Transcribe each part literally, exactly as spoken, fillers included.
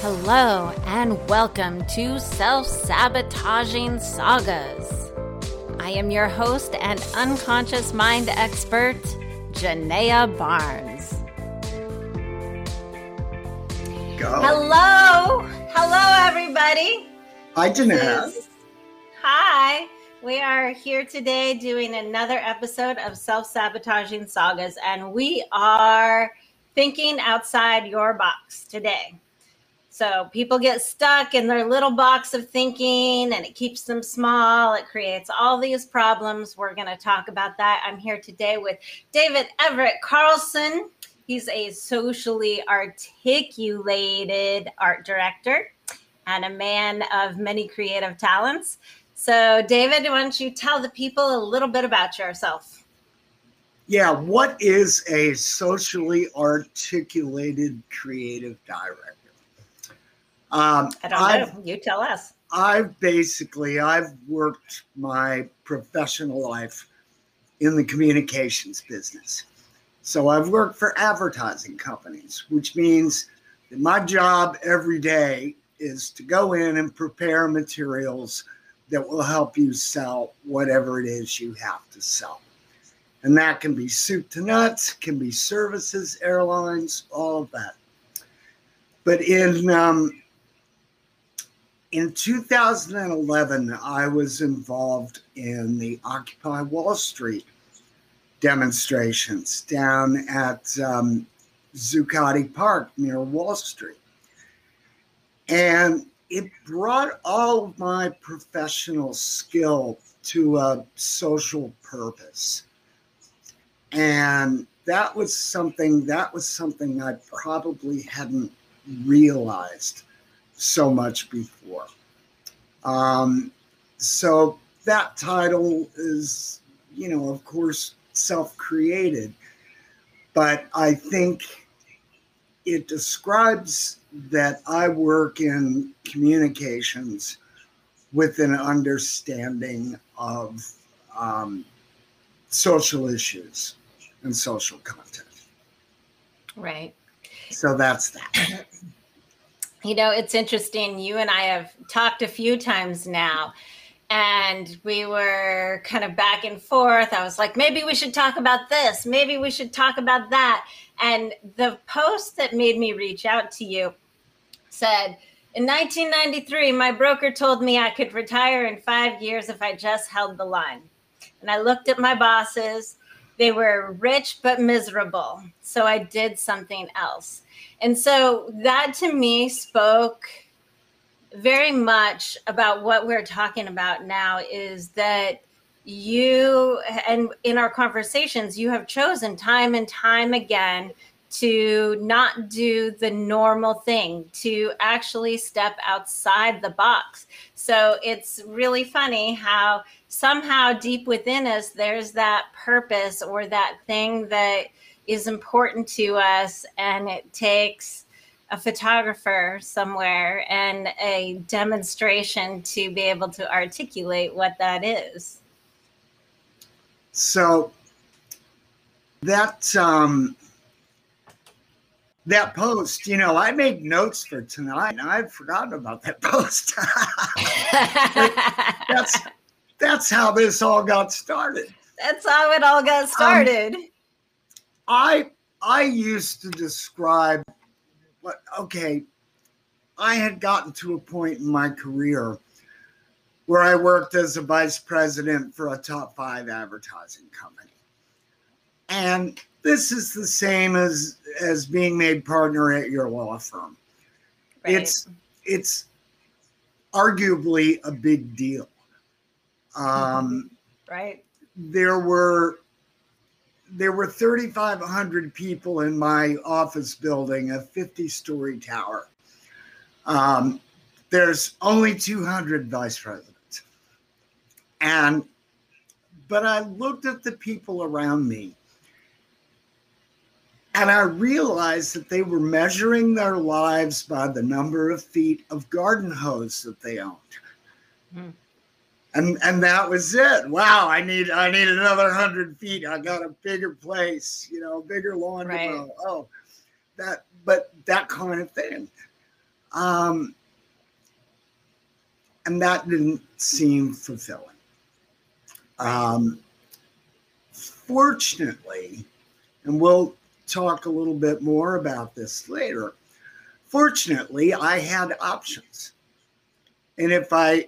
Hello, and welcome to Self-Sabotaging Sagas. I am your host and unconscious mind expert, Janea Barnes. Go. Hello. Hello, everybody. Hi, Janea. Is... Hi. We are here today doing another episode of Self-Sabotaging Sagas, and we are thinking outside your box today. So people get stuck in their little box of thinking, and it keeps them small. It creates all these problems. We're going to talk about that. I'm here today with David Everett Carlson. He's a socially articulated art director and a man of many creative talents. So, David, why don't you tell the people a little bit about yourself? Yeah, what is a socially articulated creative director? Um, I don't I've, know. You tell us. I've basically, I've worked my professional life in the communications business. So I've worked for advertising companies, which means that my job every day is to go in and prepare materials that will help you sell whatever it is you have to sell. And that can be soup to nuts, can be services, airlines, all of that. But in... Um, In two thousand eleven, I was involved in the Occupy Wall Street demonstrations down at um, Zuccotti Park near Wall Street. And it brought all of my professional skill to a social purpose. And that was something, that was something I probably hadn't realized so much before. Um, so that title is, you know, of course, self-created, but I think it describes that I work in communications with an understanding of um, social issues and social content. Right. So that's that. You know, it's interesting. You and I have talked a few times now, and we were kind of back and forth. I was like, maybe we should talk about this. Maybe we should talk about that. And the post that made me reach out to you said, in nineteen ninety-three, my broker told me I could retire in five years if I just held the line. And I looked at my bosses. They were rich but miserable. So I did something else. And so that to me spoke very much about what we're talking about now, is that you, and in our conversations, you have chosen time and time again to not do the normal thing, to actually step outside the box. So it's really funny how somehow deep within us, there's that purpose or that thing that is important to us, and it takes a photographer somewhere and a demonstration to be able to articulate what that is. So that um, that post, you know, I made notes for tonight, and I've forgotten about that post. that's that's how this all got started. That's how it all got started. Um, I I used to describe what, okay, I had gotten to a point in my career where I worked as a vice president for a top five advertising company. And this is the same as, as being made partner at your law firm. Right. It's, it's arguably a big deal. Um, right. There were... There were three thousand five hundred people in my office building, a fifty-story tower. Um, there's only two hundred vice presidents. And, but I looked at the people around me, and I realized that they were measuring their lives by the number of feet of garden hose that they owned. Mm. And and that was it. Wow, I need I need another hundred feet. I got a bigger place, you know, bigger lawn to mow. Oh, that but that kind of thing. Um, and that didn't seem fulfilling. Um, fortunately, and we'll talk a little bit more about this later, fortunately, I had options. And if I,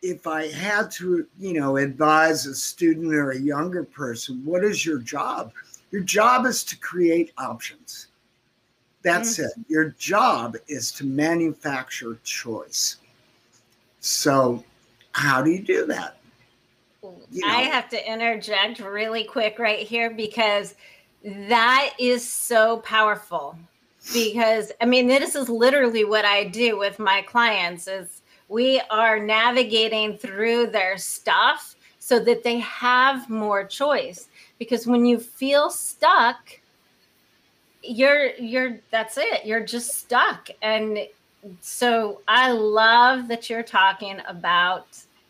if I had to, you know, advise a student or a younger person, what is your job? Your job is to create options. That's it. Your job is to manufacture choice. So how do you do that? You know. I have to interject really quick right here, because that is so powerful. Because, I mean, this is literally what I do with my clients is we are navigating through their stuff so that they have more choice. Because when you feel stuck, you're you're that's it. You're just stuck. And so I love that you're talking about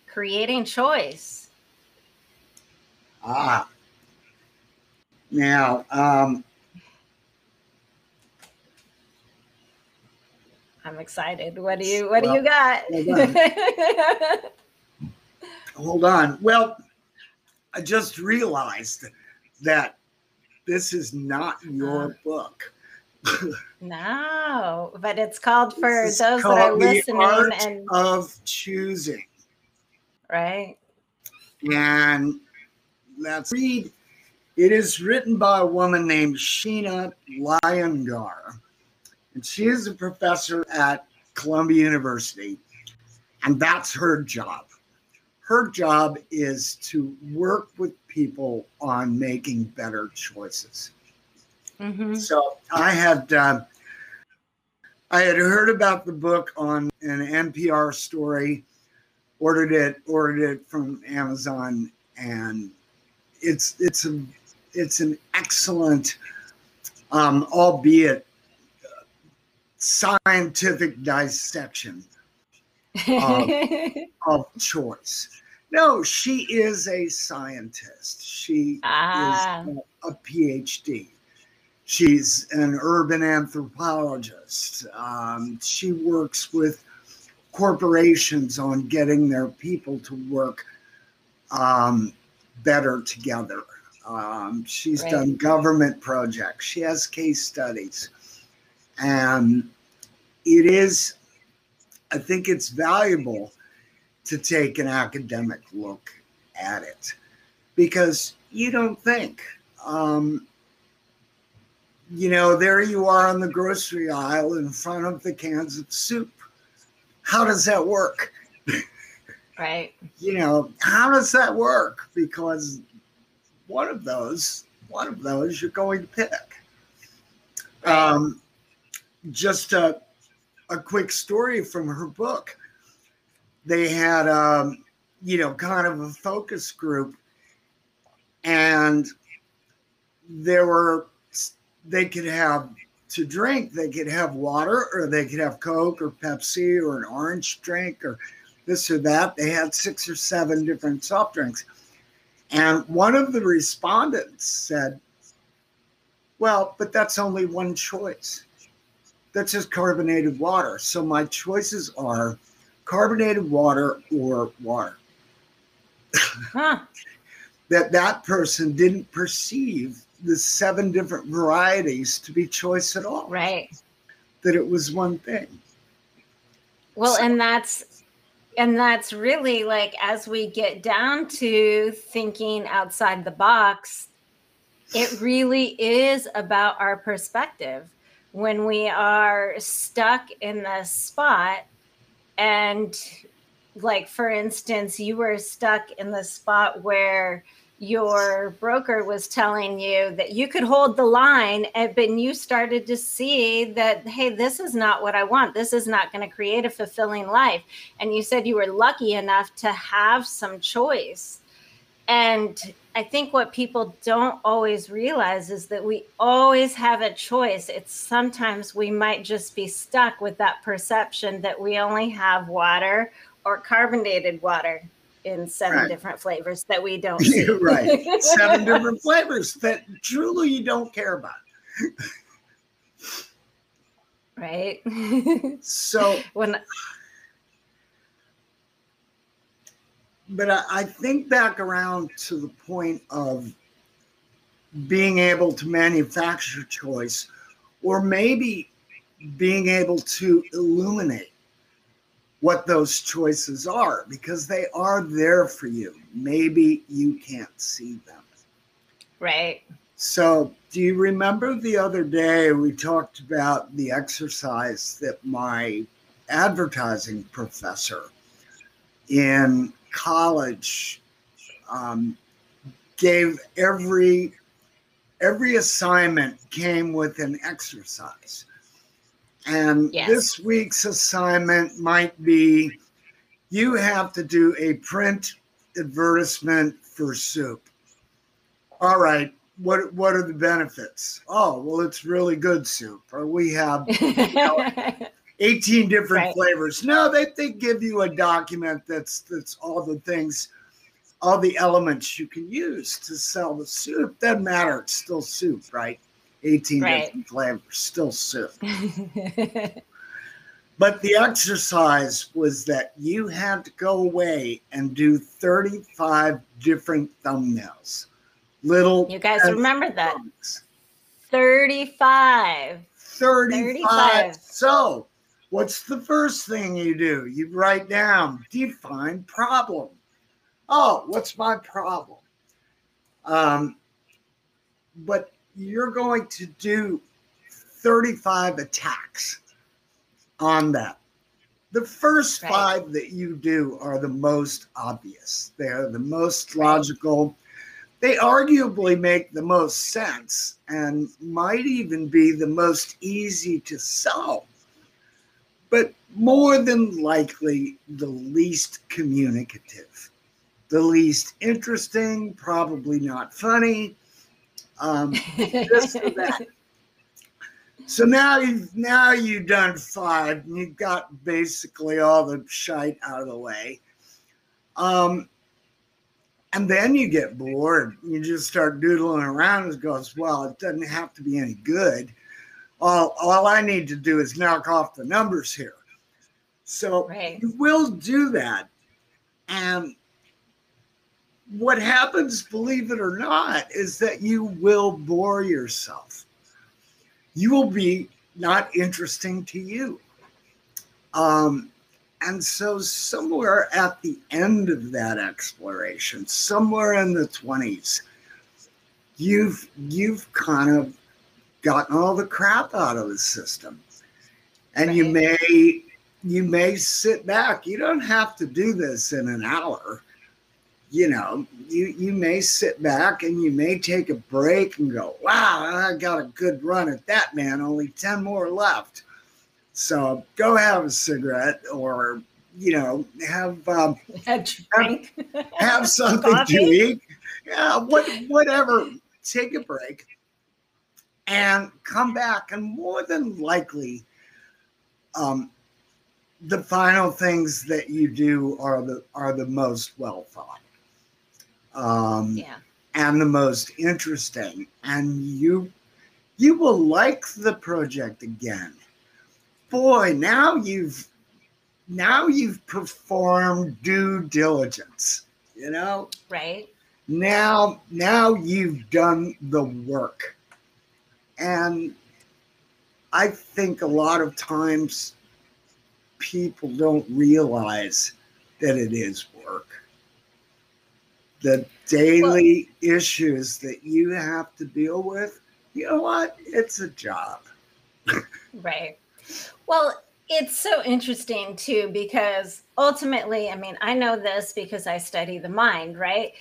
creating choice. Ah. Now, um, I'm excited. What do you what well, do you got? Hold on. hold on. Well, I just realized that this is not your book. No, but it's called for those that are listening. The Art and of Choosing. Right. And let's read. It is written by a woman named Sheena Iyengar. And she is a professor at Columbia University. And that's her job. Her job is to work with people on making better choices. Mm-hmm. So I had uh, I had heard about the book on an N P R story, ordered it, ordered it from Amazon, and it's it's a it's an excellent, um, albeit scientific dissection of, of choice. No, she is a scientist. She ah. is a, a P H D. She's an urban anthropologist. Um, she works with corporations on getting their people to work um, better together. Um, she's right. done government projects. She has case studies. And it is, I think it's valuable to take an academic look at it, because you don't think. Um, You know, there you are on the grocery aisle in front of the cans of soup. How does that work? Right. You know, how does that work? Because one of those, one of those you're going to pick. Right. Um, just a, a quick story from her book. They had, um, you know, kind of a focus group, and there were, they could have to drink, they could have water, or they could have Coke or Pepsi or an orange drink or this or that. They had six or seven different soft drinks. And one of the respondents said, well, but that's only one choice. That's just carbonated water. So my choices are carbonated water or water. Huh. That that person didn't perceive the seven different varieties to be choice at all. Right. That it was one thing. Well, so. and that's, and that's really like, as we get down to thinking outside the box, it really is about our perspective. When we are stuck in the spot, and like, for instance, you were stuck in the spot where your broker was telling you that you could hold the line, and then you started to see that, hey, this is not what I want. This is not going to create a fulfilling life. And you said you were lucky enough to have some choice. And I think what people don't always realize is that we always have a choice. It's sometimes we might just be stuck with that perception that we only have water or carbonated water in seven right. different flavors that we don't see. Right. Seven different flavors that truly you don't care about. Right. So when, but I, I think back around to the point of being able to manufacture choice, or maybe being able to illuminate what those choices are, because they are there for you. Maybe you can't see them. Right. So do you remember the other day we talked about the exercise that my advertising professor in college um, gave every, every assignment came with an exercise. And yes. This week's assignment might be, you have to do a print advertisement for soup. All right, what what are the benefits? Oh, well, it's really good soup. Or we have you know, eighteen different right. flavors. No, they, they give you a document that's that's all the things, all the elements you can use to sell the soup. Doesn't matter, it's still soup, right? eighteen right. different flavors, still soup. But the exercise was that you had to go away and do thirty-five different thumbnails. Little You guys remember that? thirty-five. thirty-five. thirty-five. So what's the first thing you do? You write down, define problem. Oh, what's my problem? Um, but you're going to do thirty-five attacks on that. The first right. five that you do are the most obvious. They are the most logical. They arguably make the most sense and might even be the most easy to sell, but more than likely the least communicative, the least interesting, probably not funny. Um, this or that. So now you've now you've done five, and you've got basically all the shite out of the way. Um, and then you get bored. You just start doodling around and goes, well, it doesn't have to be any good. All all I need to do is knock off the numbers here. So right. you will do that. And what happens, believe it or not, is that you will bore yourself. You will be not interesting to you. Um, and so somewhere at the end of that exploration, somewhere in the twenties, you've, you've kind of gotten all the crap out of the system. And right. you may, you may sit back. You don't have to do this in an hour. You know, you, you may sit back and you may take a break and go, wow, I got a good run at that, man. Only ten more left. So go have a cigarette or, you know, have um, a drink. Have, have something Coffee? to eat. Yeah, what, whatever. Take a break and come back. And more than likely, um, the final things that you do are the are the most well thought. Um, yeah. And the most interesting, and you, you will like the project again. Boy, now you've, now you've performed due diligence, you know? Right. Now, now you've done the work. And I think a lot of times people don't realize that it is work. The daily well, issues that you have to deal with, you know what? It's a job. Right. Well, it's so interesting, too, because ultimately, I mean, I know this because I study the mind, right?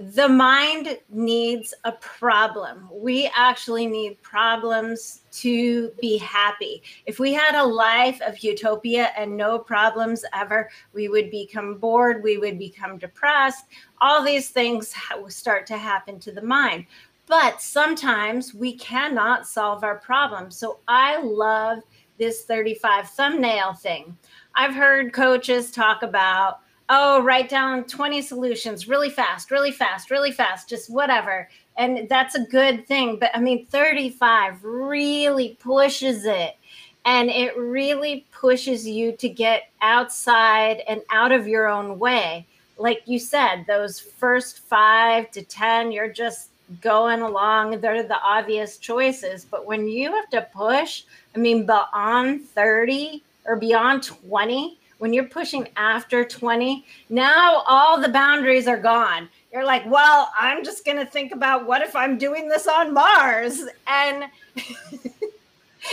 The mind needs a problem. We actually need problems to be happy. If we had a life of utopia and no problems ever, we would become bored, we would become depressed. All these things start to happen to the mind. But sometimes we cannot solve our problems. So I love this thirty-five thumbnail thing. I've heard coaches talk about, oh, write down twenty solutions really fast, really fast, really fast, just whatever. And that's a good thing. But I mean, thirty-five really pushes it. And it really pushes you to get outside and out of your own way. Like you said, those first five to ten, you're just going along. They're the obvious choices. But when you have to push, I mean, beyond thirty or beyond twenty, when you're pushing after twenty, now all the boundaries are gone. You're like, well, I'm just going to think about what if I'm doing this on Mars? And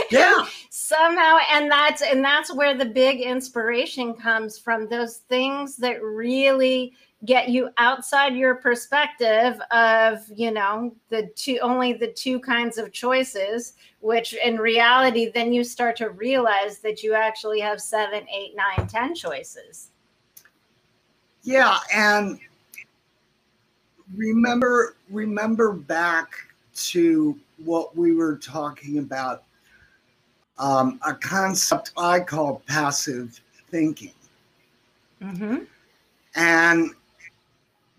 yeah, somehow. And that's and that's where the big inspiration comes from, those things that really get you outside your perspective of, you know, the two only the two kinds of choices, which in reality, then you start to realize that you actually have seven, eight, nine, ten choices. Yeah. And remember, remember back to what we were talking about, um, a concept I call passive thinking. Mm-hmm. And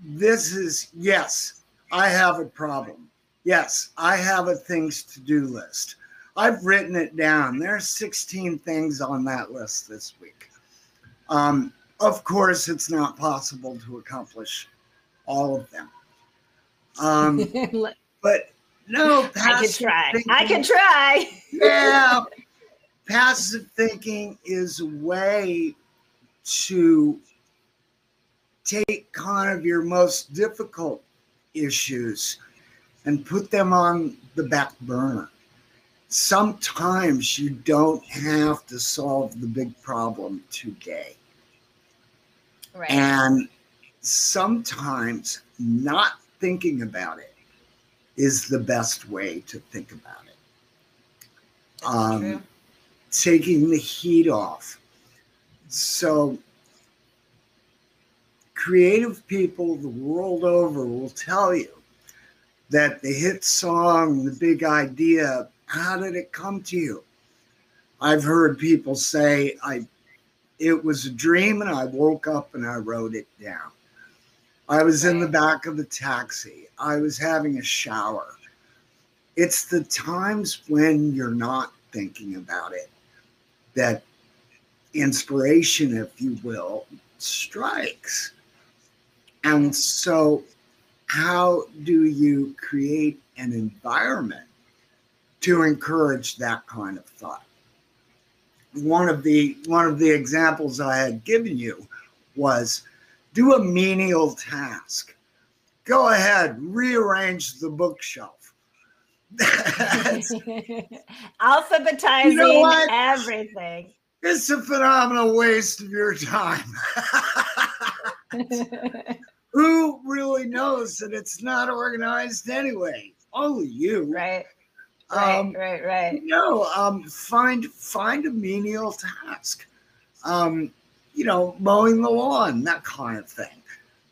this is, yes, I have a problem. Yes, I have a things to do list. I've written it down. There are sixteen things on that list this week. Um, of course, it's not possible to accomplish all of them. Um, but no, passive I can try. I can try. Yeah. Passive thinking is a way to take kind of your most difficult issues and put them on the back burner. Sometimes you don't have to solve the big problem today. Right. And sometimes not thinking about it is the best way to think about it. That's um, true. Taking the heat off. So creative people the world over will tell you that the hit song, the big idea, how did it come to you? I've heard people say, I, it was a dream and I woke up and I wrote it down. I was in the back of a taxi. I was having a shower. It's the times when you're not thinking about it that inspiration, if you will, strikes. And so how do you create an environment to encourage that kind of thought? One of the one of the examples I had given you was do a menial task. Go ahead, rearrange the bookshelf. Alphabetizing, you know, everything. It's a phenomenal waste of your time. Who really knows that it's not organized anyway? Only you. Right. Um, right, right, right. No, um, find find a menial task. Um, you know, mowing the lawn, that kind of thing.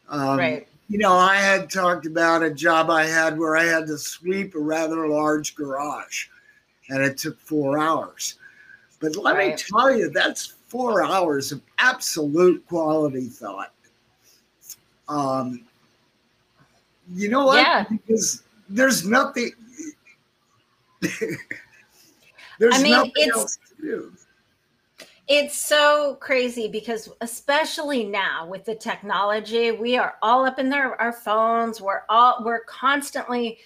Um, right. You know, I had talked about a job I had where I had to sweep a rather large garage, and it took four hours. But let right. me tell you, that's four hours of absolute quality thought. Um, you know what? Yeah. Because there's nothing. there's I mean, nothing it's, else to do. It's so crazy because, especially now with the technology, we are all up in their, our phones. We're all we're constantly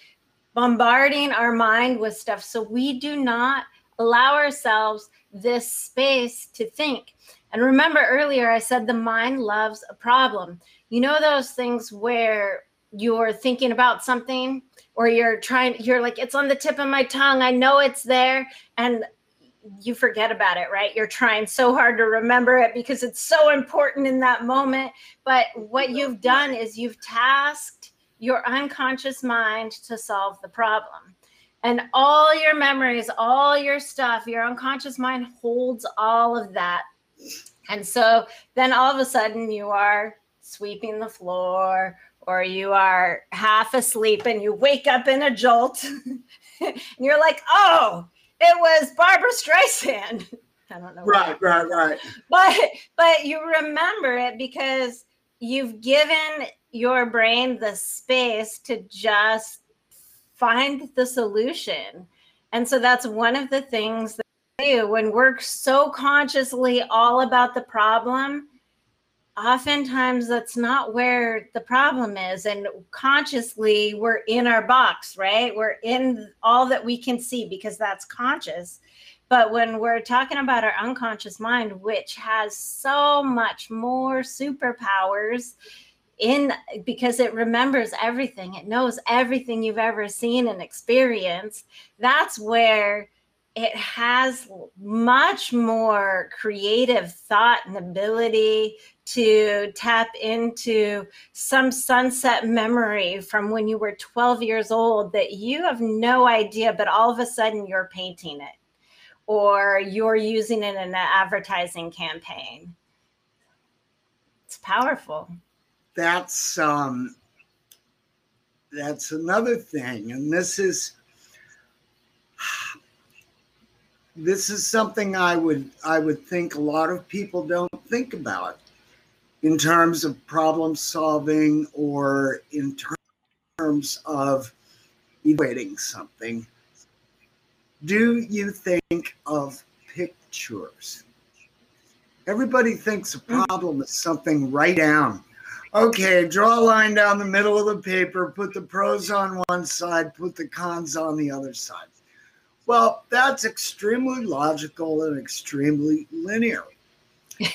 bombarding our mind with stuff, so we do not allow ourselves this space to think. And remember earlier, I said the mind loves a problem. You know, those things where you're thinking about something or you're trying, you're like, it's on the tip of my tongue. I know it's there. And you forget about it, right? You're trying so hard to remember it because it's so important in that moment. But what you've done is you've tasked your unconscious mind to solve the problem. And all your memories, all your stuff, your unconscious mind holds all of that. And so then all of a sudden you are sweeping the floor or you are half asleep and you wake up in a jolt and you're like, oh, it was Barbra Streisand. I don't know. Right, right, right. But, but you remember it because you've given your brain the space to just find the solution. And so that's one of the things that you, when we're so consciously all about the problem, oftentimes that's not where the problem is. And consciously, we're in our box, right? We're in all that we can see because that's conscious. But when we're talking about our unconscious mind, which has so much more superpowers in, because it remembers everything, it knows everything you've ever seen and experienced, that's where it has much more creative thought and ability to tap into some sunset memory from when you were twelve years old that you have no idea, but all of a sudden you're painting it or you're using it in an advertising campaign. It's powerful. That's, um, that's another thing. And this is... This is something I would I would think a lot of people don't think about in terms of problem solving or in terms of evaluating something. Do you think of pictures? Everybody thinks a problem is something right down. Okay, draw a line down the middle of the paper, put the pros on one side, put the cons on the other side. Well, that's extremely logical and extremely linear.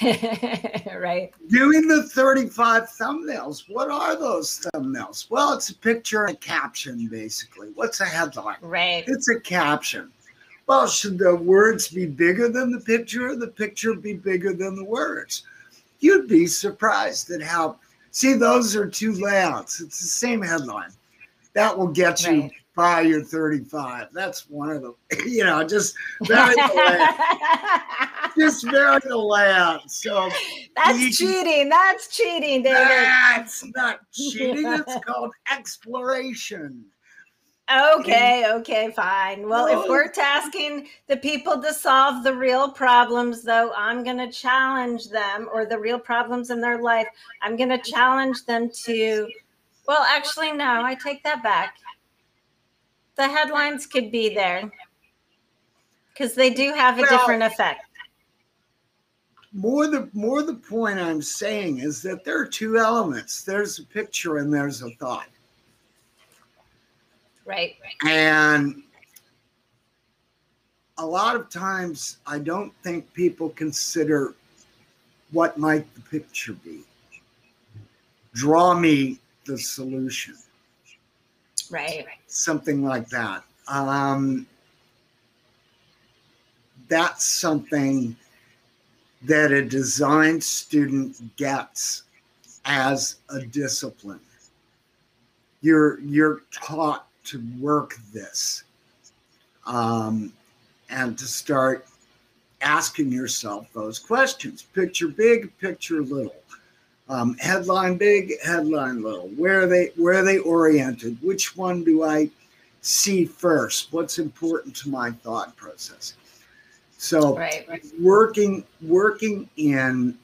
Right. Doing the thirty-five thumbnails, what are those thumbnails? Well, it's a picture and a caption, basically. What's a headline? Right. It's a caption. Well, should the words be bigger than the picture or the picture be bigger than the words? You'd be surprised at how, see, those are two layouts. It's the same headline. That will get you. Right. By your thirty-five. That's one of them. You know, just vary the layout. Just vary the layout. So that's you, cheating. That's cheating, David. That's not cheating. It's called exploration. Okay, okay, fine. Well, oh. If we're tasking the people to solve the real problems, though, I'm going to challenge them, or the real problems in their life, I'm going to challenge them to, well, actually, no, I take that back. The headlines could be there because they do have a well, different effect. More the more the point I'm saying is that there are two elements. There's a picture and there's a thought. Right. right. And a lot of times I don't think people consider what might the picture be. Draw me the solution. Right, right. Something like that. Um, that's something that a design student gets as a discipline. You're you're taught to work this um, and to start asking yourself those questions. Picture big, picture little. Um, headline big, headline little. Where are they? Where are they oriented? Which one do I see first? What's important to my thought process? So, right, right. working working in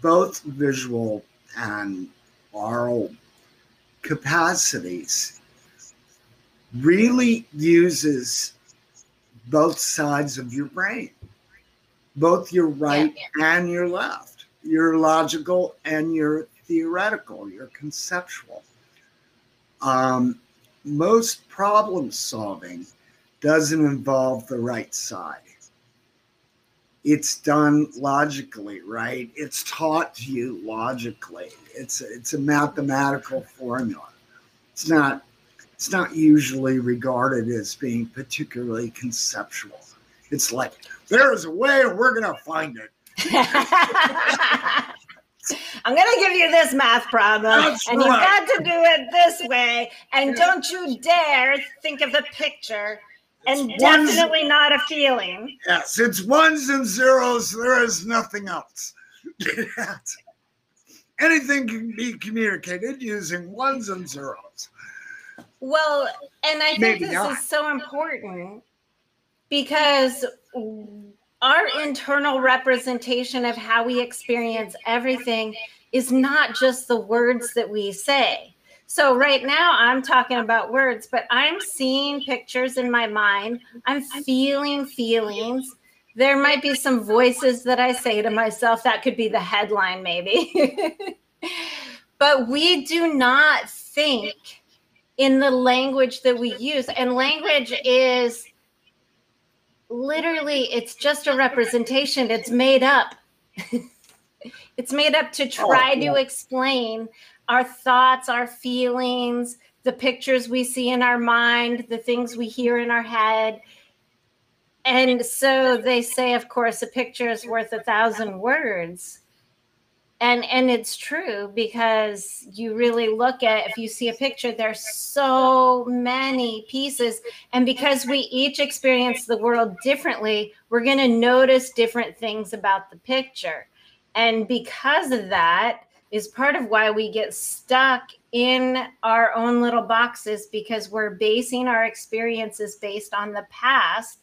both visual and oral capacities really uses both sides of your brain, both your right yeah, yeah. and your left. You're logical and you're theoretical, you're conceptual. Um, most problem solving doesn't involve the right side. It's done logically, right? It's taught to you logically. It's it's a mathematical formula. It's not it's not usually regarded as being particularly conceptual. It's like there is a way, and we're gonna find it. I'm going to give you this math problem, That's and right. you've got to do it this way, and yeah. don't you dare think of a picture, it's and definitely not a feeling. Yes, it's ones and zeros. There is nothing else. Anything can be communicated using ones and zeros. Well, and I Maybe think this not. is so important because... our internal representation of how we experience everything is not just the words that we say. So right now I'm talking about words, but I'm seeing pictures in my mind. I'm feeling feelings. There might be some voices that I say to myself. That could be the headline maybe. But we do not think in the language that we use. And language is literally, it's just a representation. It's made up. It's made up to try oh, yeah. to explain our thoughts, our feelings, the pictures we see in our mind, the things we hear in our head. And so they say, of course, a picture is worth a thousand words. And and it's true, because you really look at, if you see a picture, there's so many pieces. And because we each experience the world differently, we're going to notice different things about the picture. And because of that is part of why we get stuck in our own little boxes, because we're basing our experiences based on the past.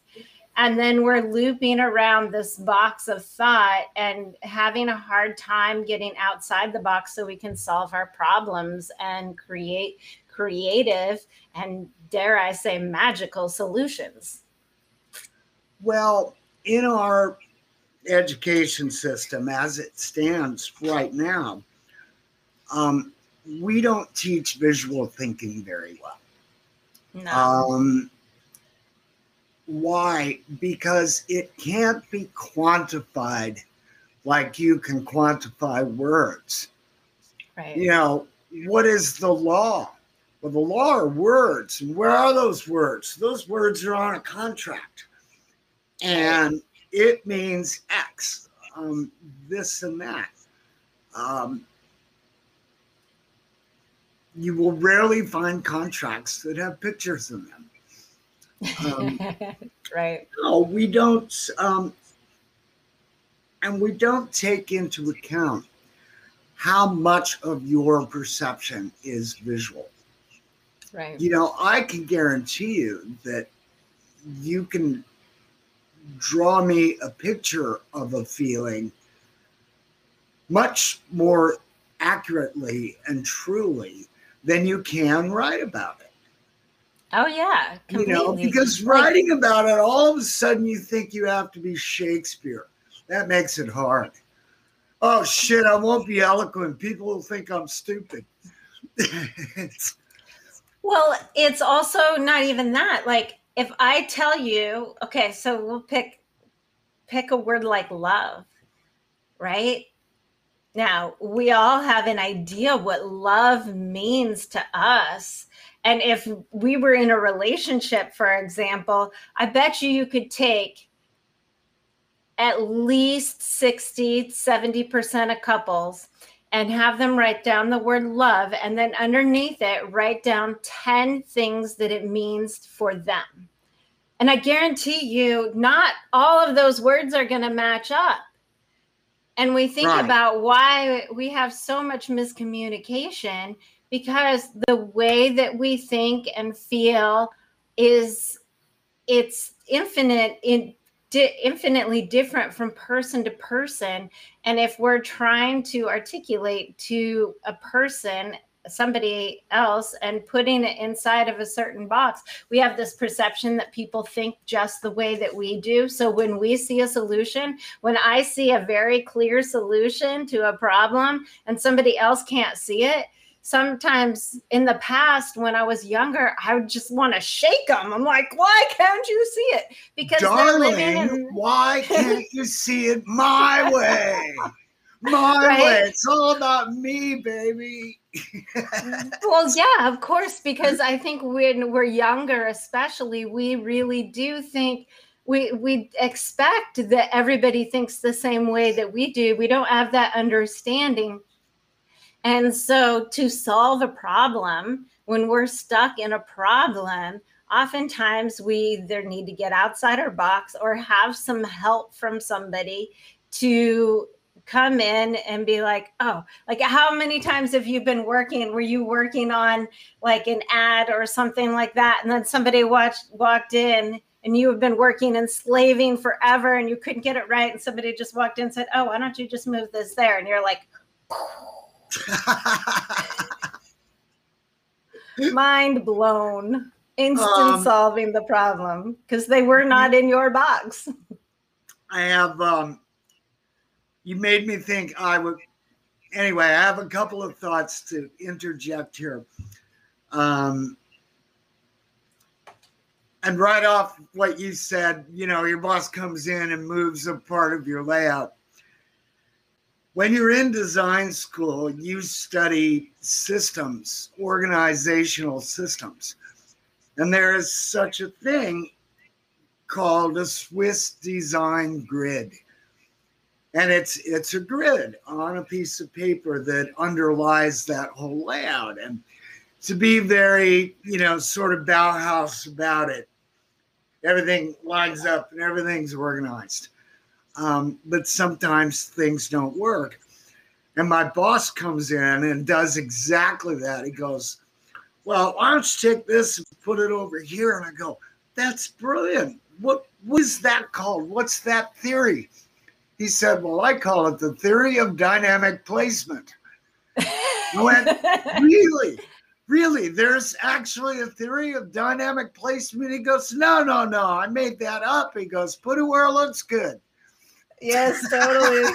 And then we're looping around this box of thought and having a hard time getting outside the box so we can solve our problems and create creative and, dare I say, magical solutions. Well, in our education system as it stands right now, um, we don't teach visual thinking very well. No. Um, Why? Because it can't be quantified like you can quantify words. Right. You know, what is the law? Well, the law are words. And where are those words? Those words are on a contract. And it means X, um, this and that. Um, you will rarely find contracts that have pictures in them. Um, right. No, we don't, um, and we don't take into account how much of your perception is visual. Right. You know, I can guarantee you that you can draw me a picture of a feeling much more accurately and truly than you can write about it. Oh, yeah. Completely. You know, because writing about it, all of a sudden you think you have to be Shakespeare. That makes it hard. Oh, shit, I won't be eloquent. People will think I'm stupid. Well, it's also not even that. Like, if I tell you, okay, so we'll pick, pick a word like love, right? Now, we all have an idea what love means to us. And if we were in a relationship, for example, I bet you you could take at least sixty, seventy percent of couples and have them write down the word love. And then underneath it, write down ten things that it means for them. And I guarantee you, not all of those words are going to match up. And we think right. about why we have so much miscommunication, because the way that we think and feel is, it's infinite, in, di- infinitely different from person to person. And if we're trying to articulate to a person, somebody else, and putting it inside of a certain box, we have this perception that people think just the way that we do. So when we see a solution, when I see a very clear solution to a problem and somebody else can't see it, sometimes in the past, when I was younger, I would just want to shake them. I'm like, why can't you see it? Because darling, they're living in... why can't you see it my way? My right? way. It's all about me, baby. Well, yeah, of course, because I think when we're younger, especially, we really do think we we expect that everybody thinks the same way that we do. We don't have that understanding. And so to solve a problem, when we're stuck in a problem, oftentimes we either need to get outside our box or have some help from somebody to come in and be like, oh, like how many times have you been working? Were you working on like an ad or something like that? And then somebody watched, walked in and you have been working and slaving forever and you couldn't get it right. And somebody just walked in and said, oh, why don't you just move this there? And you're like, mind blown, instant um, solving the problem because they were not in your box. I have, um, you made me think I would, anyway, I have a couple of thoughts to interject here. Um, and right off what you said, you know, your boss comes in and moves a part of your layout. When you're in design school, you study systems, organizational systems. And there is such a thing called a Swiss design grid. And it's it's a grid on a piece of paper that underlies that whole layout. And to be very, you know, sort of Bauhaus about it, everything lines up and everything's organized. Um, but sometimes things don't work. And my boss comes in and does exactly that. He goes, well, why don't you take this and put it over here? And I go, that's brilliant. What was that called? What's that theory? He said, well, I call it the theory of dynamic placement. I went, really? Really? There's actually a theory of dynamic placement? He goes, no, no, no. I made that up. He goes, put it where it looks good. Yes, totally.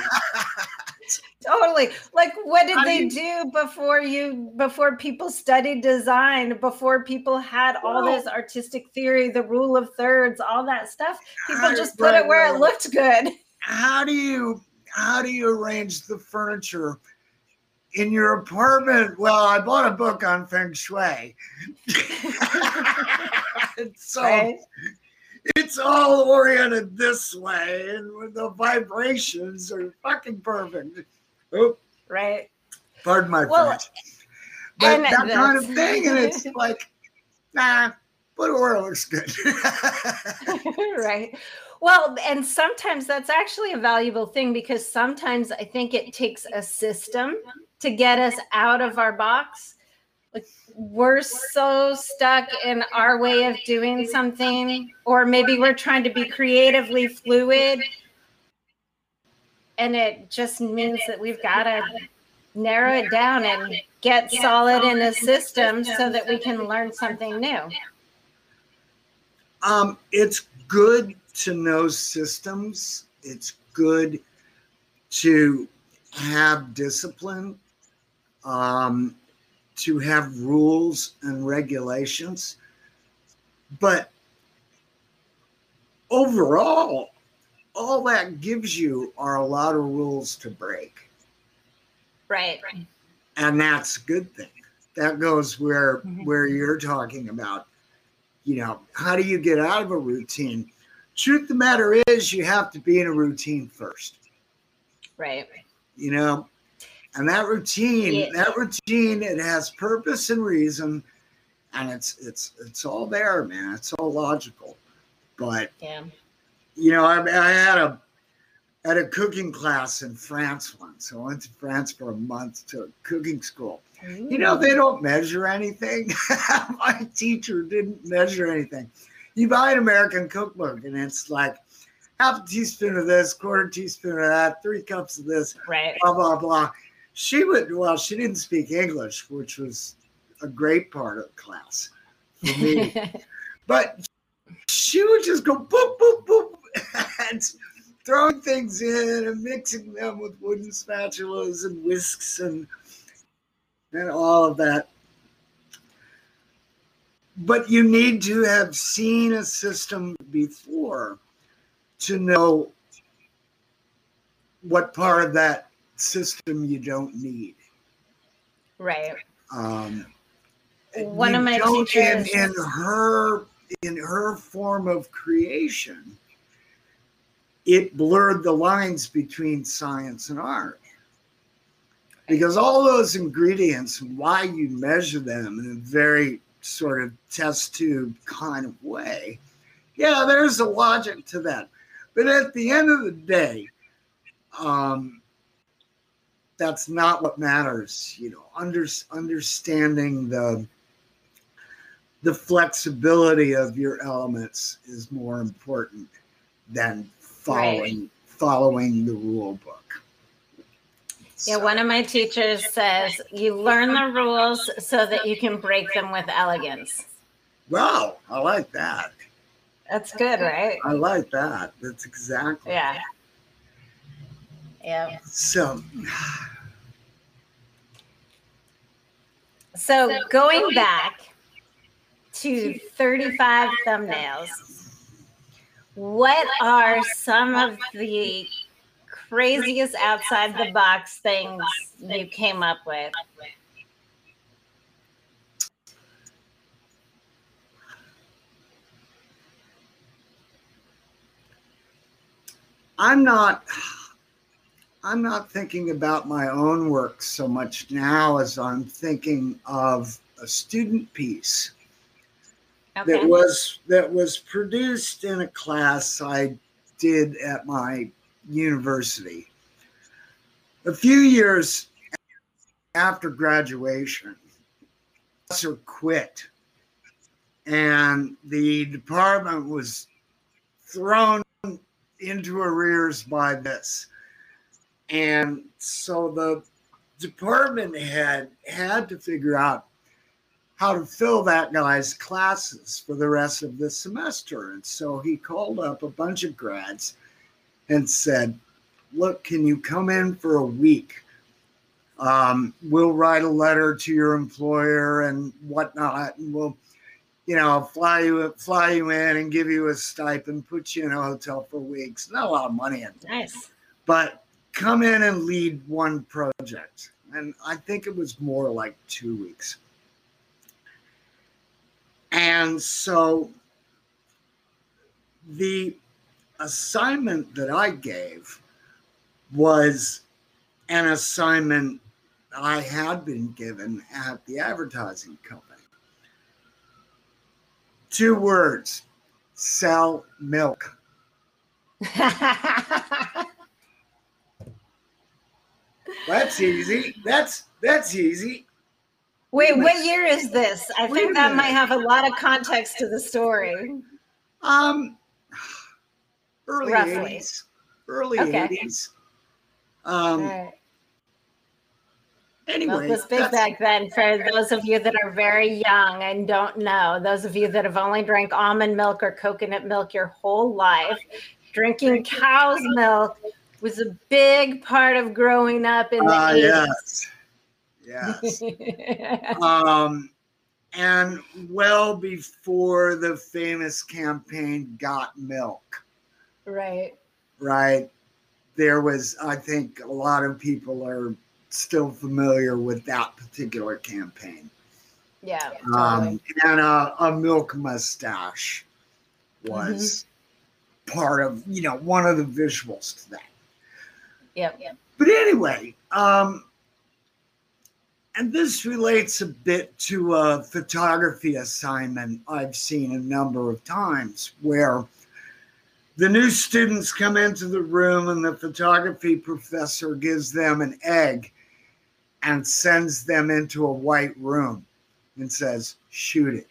Totally. Like, what did I they mean, do before you, before people studied design, before people had all well, this artistic theory, the rule of thirds, all that stuff? People I, just put right, it where right. it looked good. How do you, how do you arrange the furniture in your apartment? Well, I bought a book on feng shui. So, right? It's all oriented this way, and the vibrations are fucking perfect. Oop. Right. Pardon my well, French. But that kind of thing, and it's like, nah, but it looks good. Right. Well, and sometimes that's actually a valuable thing because sometimes I think it takes a system to get us out of our box. Like, we're so stuck in our way of doing something, or maybe we're trying to be creatively fluid, and it just means that we've got to narrow it down and get solid in a system so that we can learn something new. Um, it's good to know systems. It's good to have discipline. Um, to have rules and regulations. But overall, all that gives you are a lot of rules to break. Right. Right. And that's a good thing. That goes where, mm-hmm. where you're talking about, you know, how do you get out of a routine? Truth of the matter is you have to be in a routine first. Right. You know? And that routine, yeah. that routine, it has purpose and reason, and it's it's it's all there, man. It's all logical. But yeah. you know, I, I had a at a cooking class in France once. I went to France for a month to a cooking school. Ooh. You know, they don't measure anything. My teacher didn't measure anything. You buy an American cookbook, and it's like, half a teaspoon of this, quarter teaspoon of that, three cups of this, right. blah blah blah. She would, well, she didn't speak English, which was a great part of the class for me. But she would just go boop, boop, boop, and throwing things in and mixing them with wooden spatulas and whisks and, and all of that. But you need to have seen a system before to know what part of that system you don't need. Right. Um, One of my teachers in, in her in her form of creation, it blurred the lines between science and art. Because all those ingredients, why you measure them in a very sort of test tube kind of way, yeah, there's a logic to that. But at the end of the day, um, that's not what matters, you know, under, understanding the, the flexibility of your elements is more important than following, right. following the rule book. Yeah, one of my teachers says you learn the rules so that you can break them with elegance. Wow, I like that. That's good, right? I like that. That's exactly. Yeah. Yeah. So. So going back to thirty-five thumbnails, what are some of the craziest outside the box things you came up with? I'm not I'm not thinking about my own work so much now as I'm thinking of a student piece. Okay. that was that was produced in a class I did at my university. A few years after graduation, the professor quit, and the department was thrown into arrears by this. And so the department head had to figure out how to fill that guy's classes for the rest of the semester. And so he called up a bunch of grads and said, look, can you come in for a week? Um, we'll write a letter to your employer and whatnot. And we'll, you know, fly you, fly you in and give you a stipend, put you in a hotel for weeks. Not a lot of money in there. Nice. But come in and lead one project. And I think it was more like two weeks. And so the assignment that I gave was an assignment I had been given at the advertising company. Two words, sell milk. That's easy. That's that's easy. Wait, what year is this? I think that might have a lot of context to the story. Um, early Roughly. eighties. Early okay. eighties. Um, right. Anyway, well, this big back then, for those of you that are very young and don't know, those of you that have only drank almond milk or coconut milk your whole life, drinking cow's milk was a big part of growing up in the uh, eighties. Yes, yes. um, and well before the famous campaign Got Milk. Right. Right. There was, I think a lot of people are still familiar with that particular campaign. Yeah. Totally. Um, and a, a milk mustache was mm-hmm. part of, you know, one of the visuals to that. Yeah, yeah. But anyway, um, and this relates a bit to a photography assignment I've seen a number of times where the new students come into the room and the photography professor gives them an egg and sends them into a white room and says, shoot it.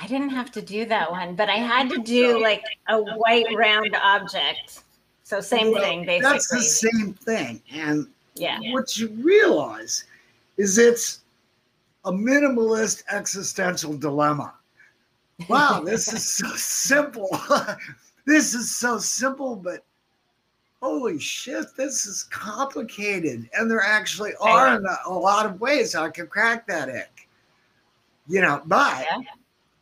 I didn't have to do that one, but I had to do like a white round object. So same well, thing, basically. That's the same thing. And yeah. what you realize is it's a minimalist existential dilemma. Wow, this is so simple. This is so simple, but holy shit, this is complicated. And there actually are yeah. a lot of ways I could crack that egg. You know, but yeah.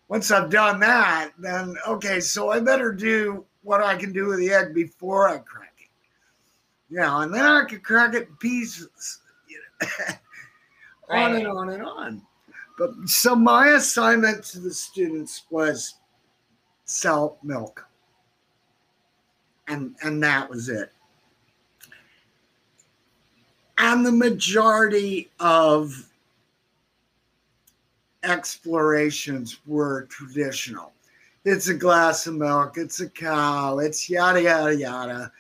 once I've done that, then, okay, so I better do what I can do with the egg before I crack it. You know, and then I could crack it in pieces, you know, on right. and on and on. But so my assignment to the students was sell milk. And, and that was it. And the majority of explorations were traditional. It's a glass of milk, it's a cow, it's yada, yada, yada.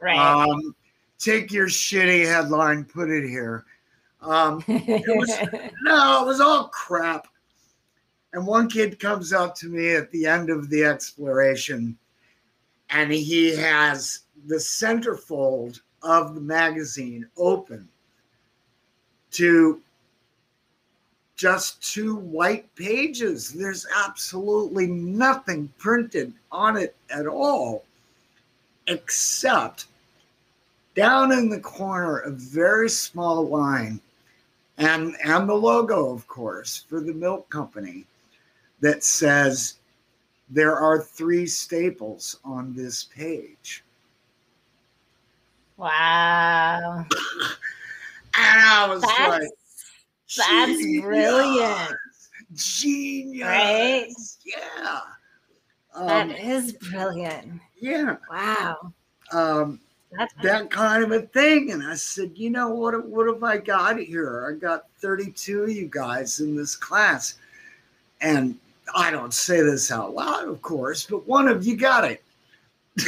Right. Um, take your shitty headline, put it here. Um, it was, no, it was all crap. And one kid comes up to me at the end of the exploration and he has the centerfold of the magazine open to just two white pages. There's absolutely nothing printed on it at all, except down in the corner, a very small line, and, and the logo, of course, for the milk company that says there are three staples on this page. Wow. And I was that's, like, that's genius. Brilliant. Genius. Right? Yeah. That um, is brilliant. Yeah. Wow. Um, that's that kind of a thing. And I said, you know, what, what have I got here? I got thirty-two of you guys in this class. And I don't say this out loud, of course, but one of you got it.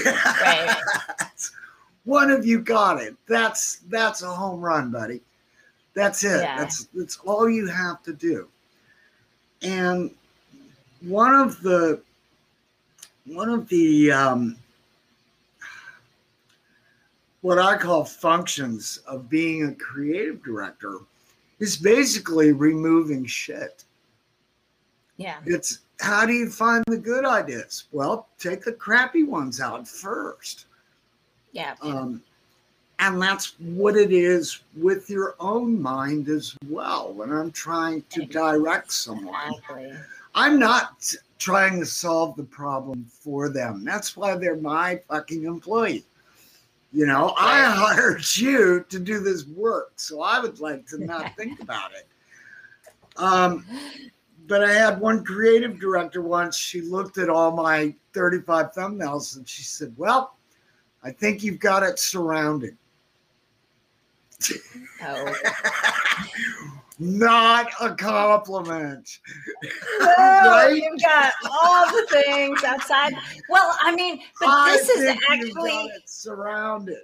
Right. One of you got it. That's that's a home run, buddy. That's it. Yeah. That's that's all you have to do. And one of the one of the um, what I call functions of being a creative director is basically removing shit. Yeah. It's how do you find the good ideas? Well, take the crappy ones out first. Yeah. Um, and that's what it is with your own mind as well. When I'm trying to direct someone, exactly. I'm not trying to solve the problem for them. That's why they're my fucking employee. You know, right. I hired you to do this work, so I would like to not think about it. Um, but I had one creative director once. She looked at all my thirty-five thumbnails and she said, well, I think you've got it surrounded. Oh. Not a compliment. No, right? You've got all the things outside. Well, I mean, but I this think is actually you've got it surrounded.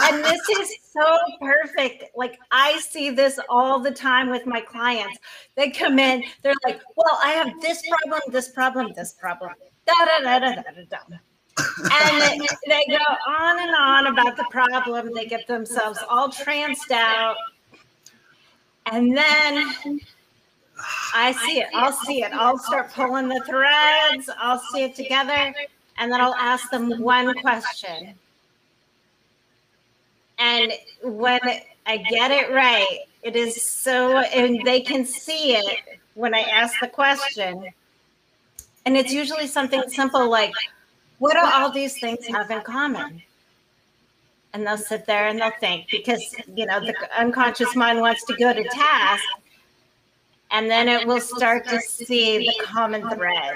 And this is so perfect. Like, I see this all the time with my clients. They come in, they're like, well, I have this problem, this problem, this problem. Da da da da da da da. And they go on and on about the problem. They get themselves all tranced out. And then I see it. I'll see it. I'll start pulling the threads. I'll see it together. And then I'll ask them one question. And when I get it right, it is so, and they can see it when I ask the question. And it's usually something simple like, what do all these things have in common? And they'll sit there and they'll think, because, you know, the unconscious mind wants to go to task. And then it will start to see the common thread.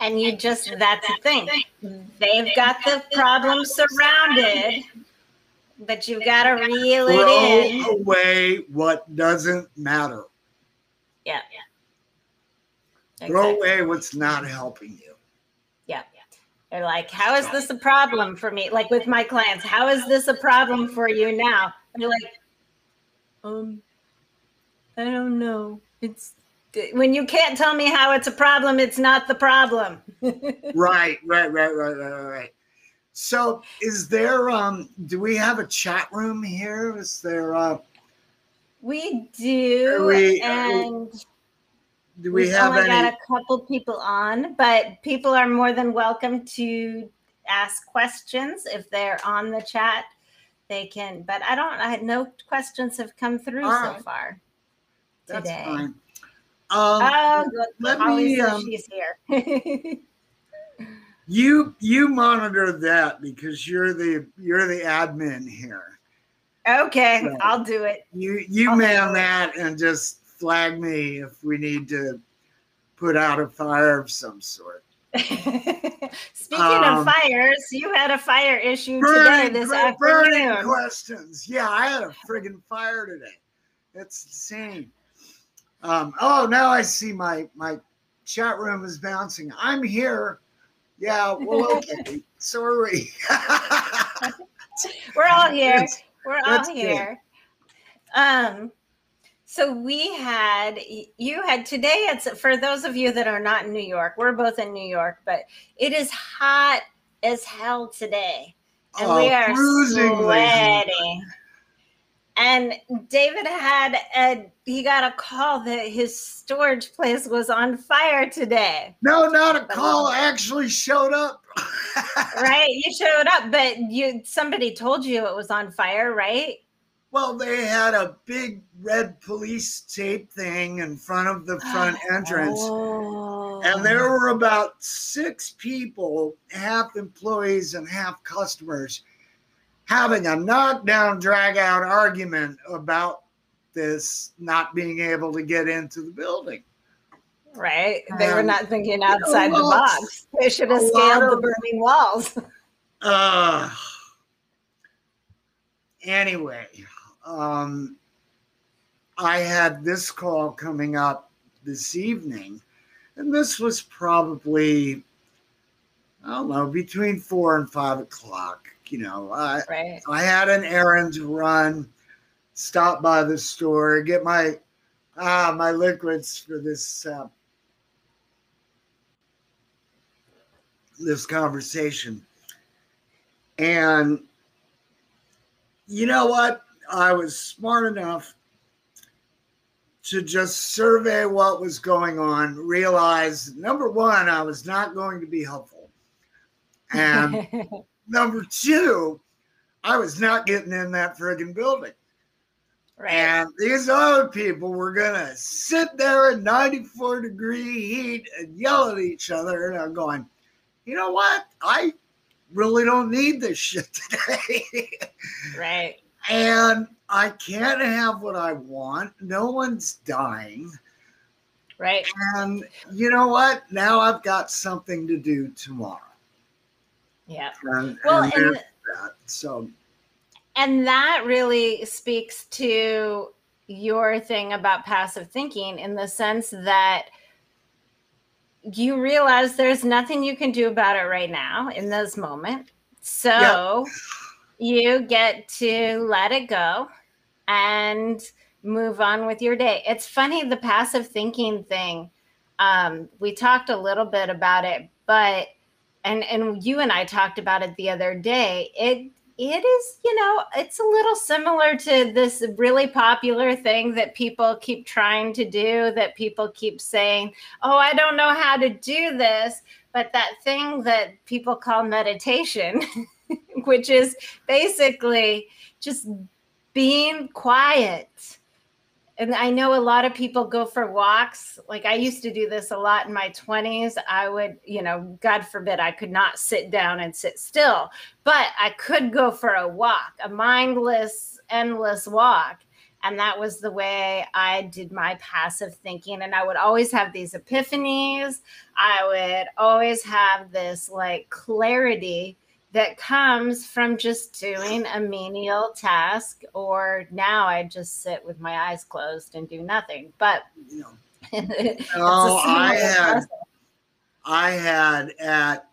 And you just, that's the thing. They've got the problem surrounded, but you've got to reel it in. Throw away what doesn't matter. Yeah, yeah. Exactly. Throw away what's not helping you. Yeah. They're like, how is this a problem for me? Like with my clients, how is this a problem for you now? And you're like, um, I don't know. It's when you can't tell me how it's a problem, it's not the problem. Right, right, right, right, right, right. So is there, um, do we have a chat room here? Is there uh we do. We, and we, Do we We've have only any? Got a couple people on, but people are more than welcome to ask questions if they're on the chat. They can, but I don't. I had no questions have come through All so right. far today. That's fine. Um, oh, good. Let me, um, she's here. you you monitor that because you're the you're the admin here. Okay, so I'll do it. You you I'll man that it. And just. Flag me if we need to put out a fire of some sort. Speaking um, of fires, you had a fire issue burning, today this afternoon. Burning questions. Yeah, I had a friggin' fire today. That's insane. Um, oh, now I see my, my chat room is bouncing. I'm here. Yeah, well, okay. So are we. We're all here. It's, We're all here. Good. Um. So we had, you had today, it's for those of you that are not in New York, we're both in New York, but it is hot is held today. And oh, we are sweating. And David had a, he got a call that his storage place was on fire today. No, not a but call. I actually showed up. Right. You showed up, but you, somebody told you it was on fire, right? Well, they had a big red police tape thing in front of the front entrance. Oh. And there were about six people, half employees and half customers, having a knockdown, drag-out argument about this not being able to get into the building. Right. They um, were not thinking outside you know, the box. They should have scaled of, the burning walls. Uh, anyway, um, I had this call coming up this evening, and this was probably, I don't know, between four and five o'clock. You know, I, right. I had an errand to run, stop by the store, get my ah my liquids for this uh, this conversation. And you know what? I was smart enough to just survey what was going on, realize, number one, I was not going to be helpful. And number two, I was not getting in that friggin' building. Right. And these other people were going to sit there in ninety-four degree heat and yell at each other. And I'm going, you know what? I really don't need this shit today. Right. And I can't have what I want. No one's dying. Right. And you know what? Now I've got something to do tomorrow. Yeah. And, well, and, and that, so, and that really speaks to your thing about passive thinking in the sense that you realize there's nothing you can do about it right now in this moment. So yep. you get to let it go and move on with your day. It's funny, the passive thinking thing. Um, we talked a little bit about it, but And and you and I talked about it the other day. It it is, you know, it's a little similar to this really popular thing that people keep trying to do, that people keep saying, oh, I don't know how to do this. But that thing that people call meditation, which is basically just being quiet. And I know a lot of people go for walks. Like I used to do this a lot in my twenties. I would, you know, God forbid, I could not sit down and sit still, but I could go for a walk, a mindless, endless walk. And that was the way I did my passive thinking. And I would always have these epiphanies. I would always have this like clarity that comes from just doing a menial task, or now I just sit with my eyes closed and do nothing. But you know, it's no, a I had, process. I had at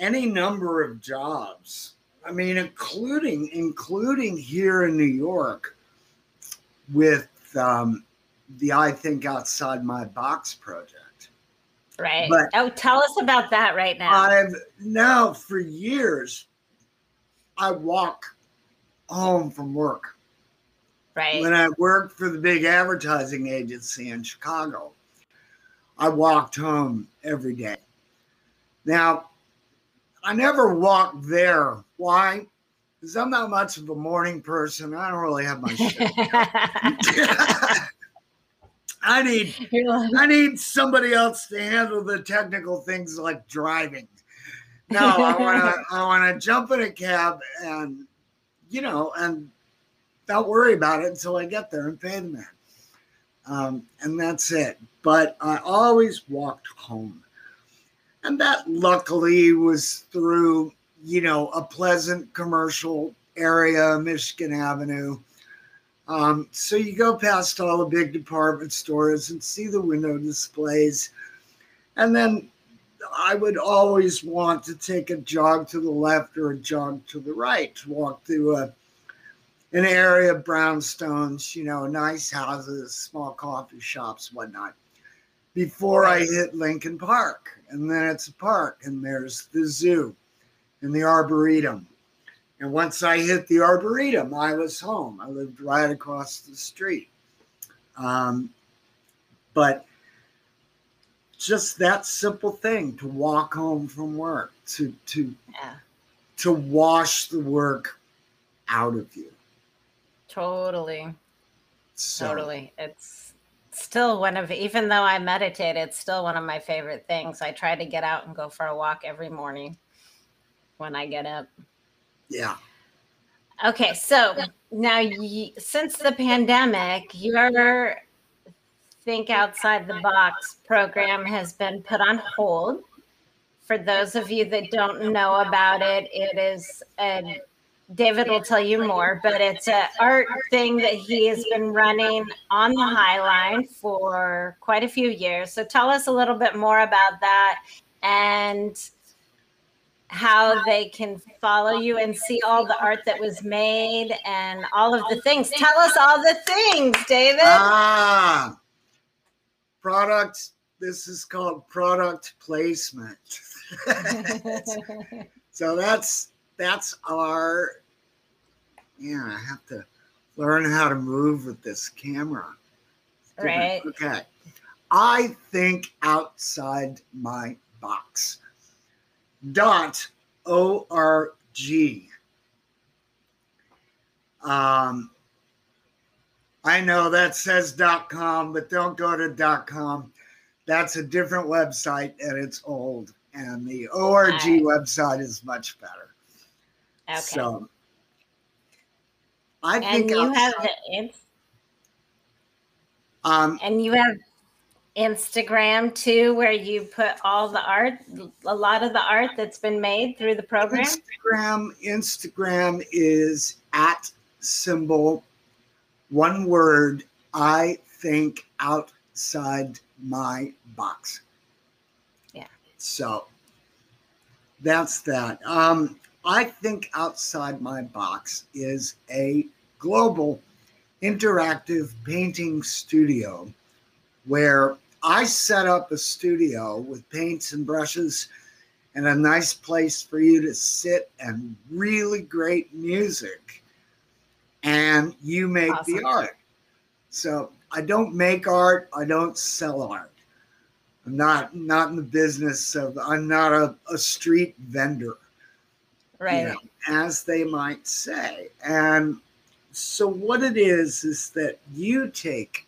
any number of jobs. I mean, including including here in New York with um, the I Think Outside My Box project. Right. But oh, tell us about that right now. I've now for years, I walk home from work. Right. When I worked for the big advertising agency in Chicago, I walked home every day. Now, I never walked there. Why? Because I'm not much of a morning person. I don't really have my shit. I need I need somebody else to handle the technical things like driving. No, I wanna I wanna jump in a cab and you know and don't worry about it until I get there and pay the man. Um, and that's it. But I always walked home. And that luckily was through, you know, a pleasant commercial area, Michigan Avenue. Um, so you go past all the big department stores and see the window displays. And then I would always want to take a jog to the left or a jog to the right, to walk through a, an area of brownstones, you know, nice houses, small coffee shops, whatnot. before I hit Lincoln Park. And then it's a park, and there's the zoo and the Arboretum. And once I hit the Arboretum, I was home. I lived right across the street. Um, but just that simple thing, to walk home from work, to to yeah. to wash the work out of you. Totally. So. Totally. It's still one of, even though I meditate, it's still one of my favorite things. I try to get out and go for a walk every morning when I get up. Yeah. Okay. So now you, since the pandemic, your Think Outside the Box program has been put on hold. For those of you that don't know about it, it is, a, David will tell you more, but it's an art thing that he has been running on the High Line for quite a few years. So tell us a little bit more about that and how they can follow you and see all the art that was made and all of the things. Tell us all the things, David. Ah, products. This is called product placement. So that's that's our, yeah, I have to learn how to move with this camera. Right. Okay. I think outside my box. Dot O R G. Um, I know that says dot com, but don't go to dot com. That's a different website, and it's old. And the O R G right. website is much better. Okay. So I and think you outside, have the, um, and you have Instagram too, where you put all the art, a lot of the art that's been made through the program. Instagram, Instagram is at symbol, one word, I think outside my box. Yeah. So that's that. Um, I think outside my box is a global interactive painting studio where I set up a studio with paints and brushes and a nice place for you to sit and really great music. And you make awesome. The art. So I don't make art. I don't sell art. I'm not, not in the business of, I'm not a, a street vendor. Right. You know, as they might say. And so what it is, is that you take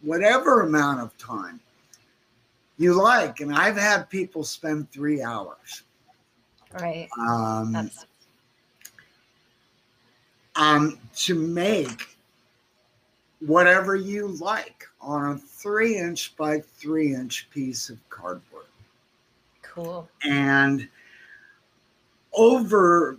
whatever amount of time you like. And I've had people spend three hours. Right. Um, That's- um, to make whatever you like on a three inch by three inch piece of cardboard. Cool. And over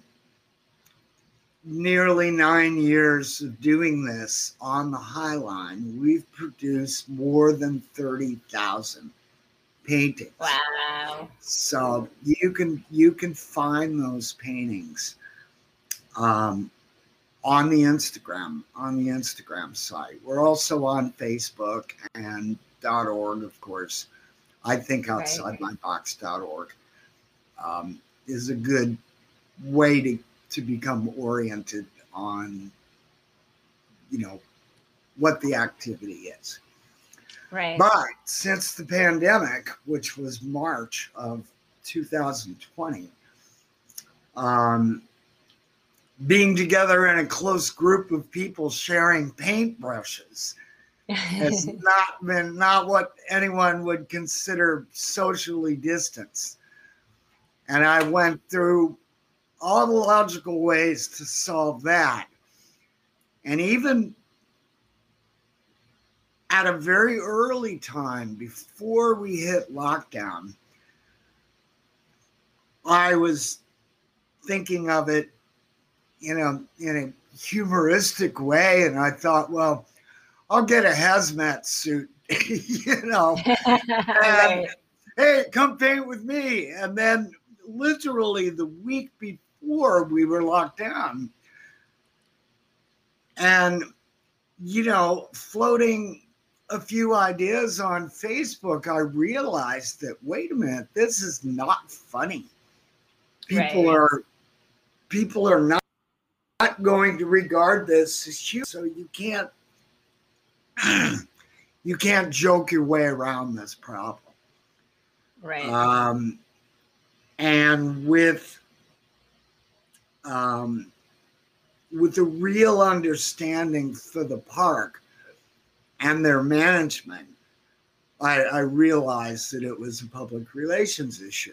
nearly nine years of doing this on the High Line, we've produced more than thirty thousand paintings. Wow. So you can you can find those paintings um, on the Instagram, on the Instagram site. We're also on Facebook and .org, of course. I think outside my box dot org. Um, is a good way to, to become oriented on, you know, what the activity is. Right. But since the pandemic, which was March of two thousand twenty, um, being together in a close group of people sharing paintbrushes has not been, not what anyone would consider socially distanced. And I went through all the logical ways to solve that. And even at a very early time, before we hit lockdown, I was thinking of it in a, in a humoristic way. And I thought, well, I'll get a hazmat suit, you know. And, hey, come paint with me. And then literally the week before we were locked down, and you know, floating a few ideas on Facebook, I realized that, wait a minute, this is not funny. People right. are people are not, not going to regard this as huge. So you can't you can't joke your way around this problem. Right. Um, and with um, with a real understanding for the park and their management, I, I realized that it was a public relations issue.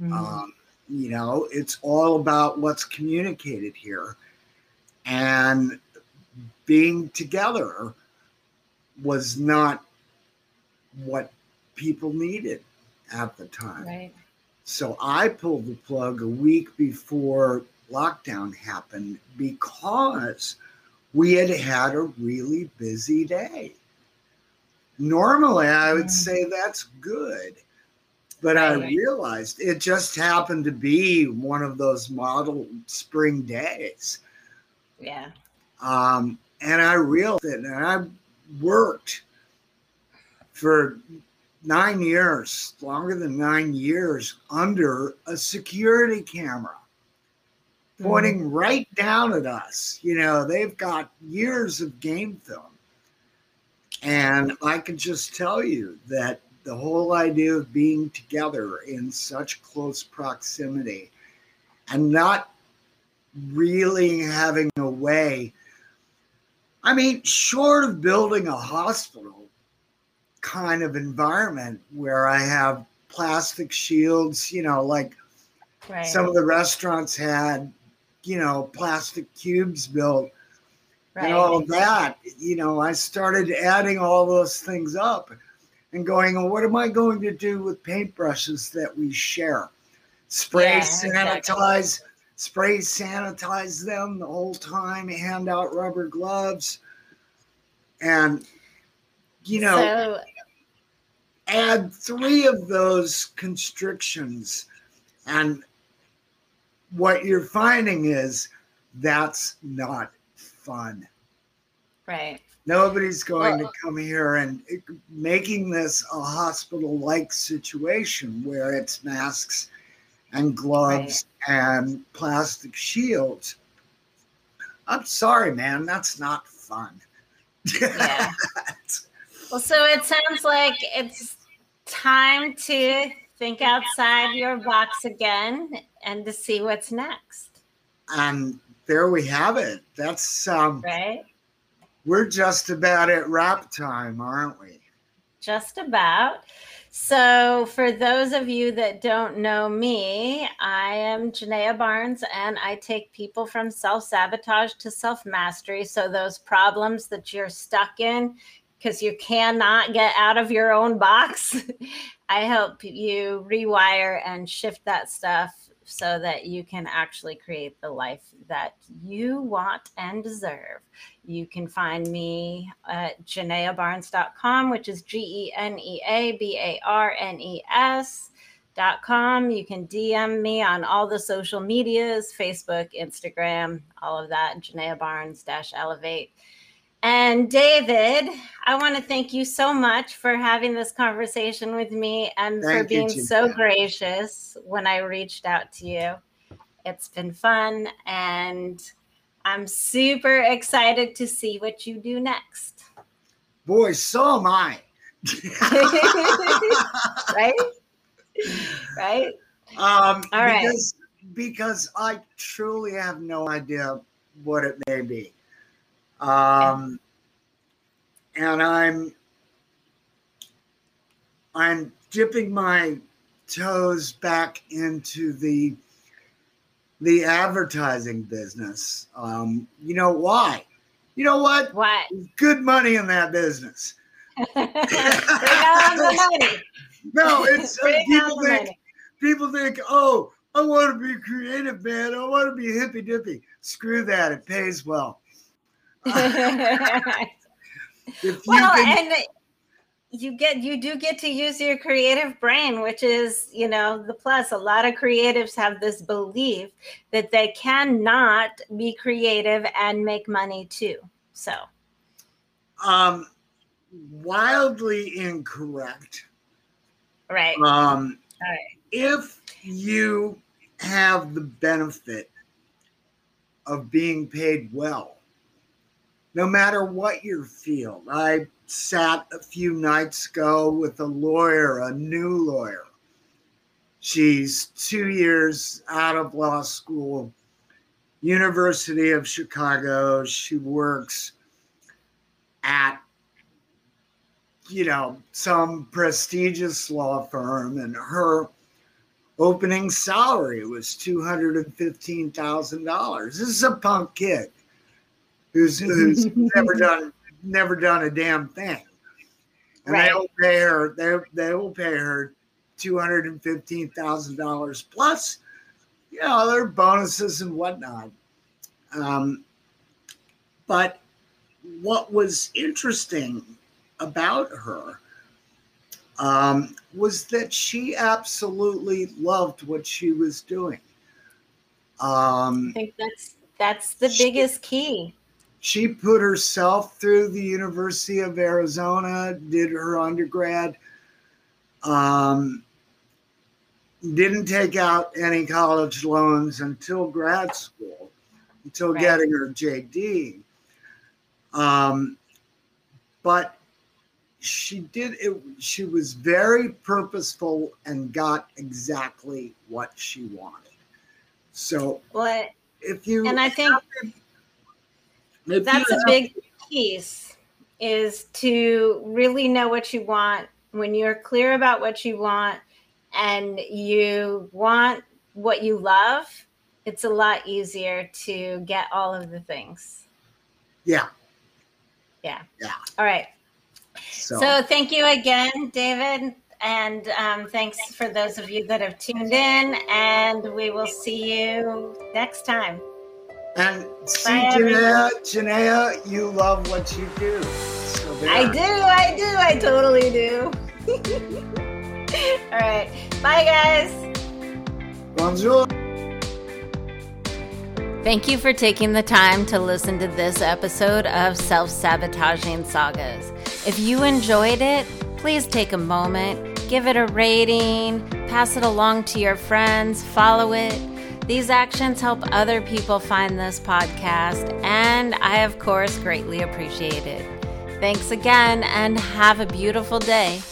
Mm-hmm. Um, you know, it's all about what's communicated here, and being together was not what people needed at the time. Right. So I pulled the plug a week before lockdown happened because we had had a really busy day. Normally, I would say that's good, but I realized it just happened to be one of those model spring days. Yeah. Um, and I realized it, and I worked for nine years, longer than nine years, under a security camera pointing right down at us. You know, they've got years of game film. And I can just tell you that the whole idea of being together in such close proximity and not really having a way, I mean, short of building a hospital kind of environment where I have plastic shields, you know, like right. some of the restaurants had, you know, plastic cubes built right. and all of that. You know, I started adding all those things up and going, oh, what am I going to do with paintbrushes that we share? Spray, yeah, sanitize, exactly. spray, sanitize them the whole time, hand out rubber gloves, and, you know, so, add three of those constrictions. And what you're finding is that's not fun. Right. Nobody's going well, to come here and making this a hospital-like situation where it's masks and gloves right. and plastic shields. I'm sorry, man. That's not fun. Yeah. Well, so it sounds like it's time to think outside your box again and to see what's next. And there we have it. That's um, right. We're just about at wrap time, aren't we? Just about. So for those of you that don't know me, I am Janea Barnes, and I take people from self-sabotage to self-mastery. So those problems that you're stuck in, because you cannot get out of your own box, I help you rewire and shift that stuff so that you can actually create the life that you want and deserve. You can find me at janea barnes dot com, which is G E N E A B A R N E S dot com. You can D M me on all the social medias, Facebook, Instagram, all of that, Janea Barnes-Elevate. And David, I want to thank you so much for having this conversation with me and thank for being you, so gracious when I reached out to you. It's been fun, and I'm super excited to see what you do next. Boy, so am I. Right? Right? Um, All right. Because, because I truly have no idea what it may be. Um, and I'm, I'm dipping my toes back into the, the advertising business. Um, you know why? You know what? What? There's good money in that business. Bring on the money. No, it's uh, people think, money. people think, oh, I want to be creative, man. I want to be hippy dippy. Screw that. It pays well. If well, can... and you get you do get to use your creative brain, which is, you know, the plus. A lot of creatives have this belief that they cannot be creative and make money too. So, um, wildly incorrect. Right. Um, All right. If you have the benefit of being paid well, no matter what your field. I sat a few nights ago with a lawyer, a new lawyer. She's two years out of law school, University of Chicago. She works at, you know, some prestigious law firm, and her opening salary was two hundred fifteen thousand dollars. This is a punk kid who's, who's never done never done a damn thing. And right. they will pay her, they, they will pay her two hundred fifteen thousand dollars plus, you know, their bonuses and whatnot. Um, but what was interesting about her um, was that she absolutely loved what she was doing. Um, I think that's, that's the she, biggest key. She put herself through the University of Arizona, did her undergrad, um, didn't take out any college loans until grad school, until right. getting her J D. Um, but she did it. She was very purposeful and got exactly what she wanted. So what if you and I think. If That's a big piece, is to really know what you want. When you're clear about what you want and you want what you love, it's a lot easier to get all of the things. Yeah. Yeah. Yeah. All right. So, so thank you again, David. And um, thanks for those of you that have tuned in. And we will see you next time. And see, Janea, Janea, you love what you do. So I do, I do, I totally do. All right. Bye, guys. Bonjour. Thank you for taking the time to listen to this episode of Self-Sabotaging Sagas. If you enjoyed it, please take a moment, give it a rating, pass it along to your friends, follow it. These actions help other people find this podcast, and I, of course, greatly appreciate it. Thanks again, and have a beautiful day.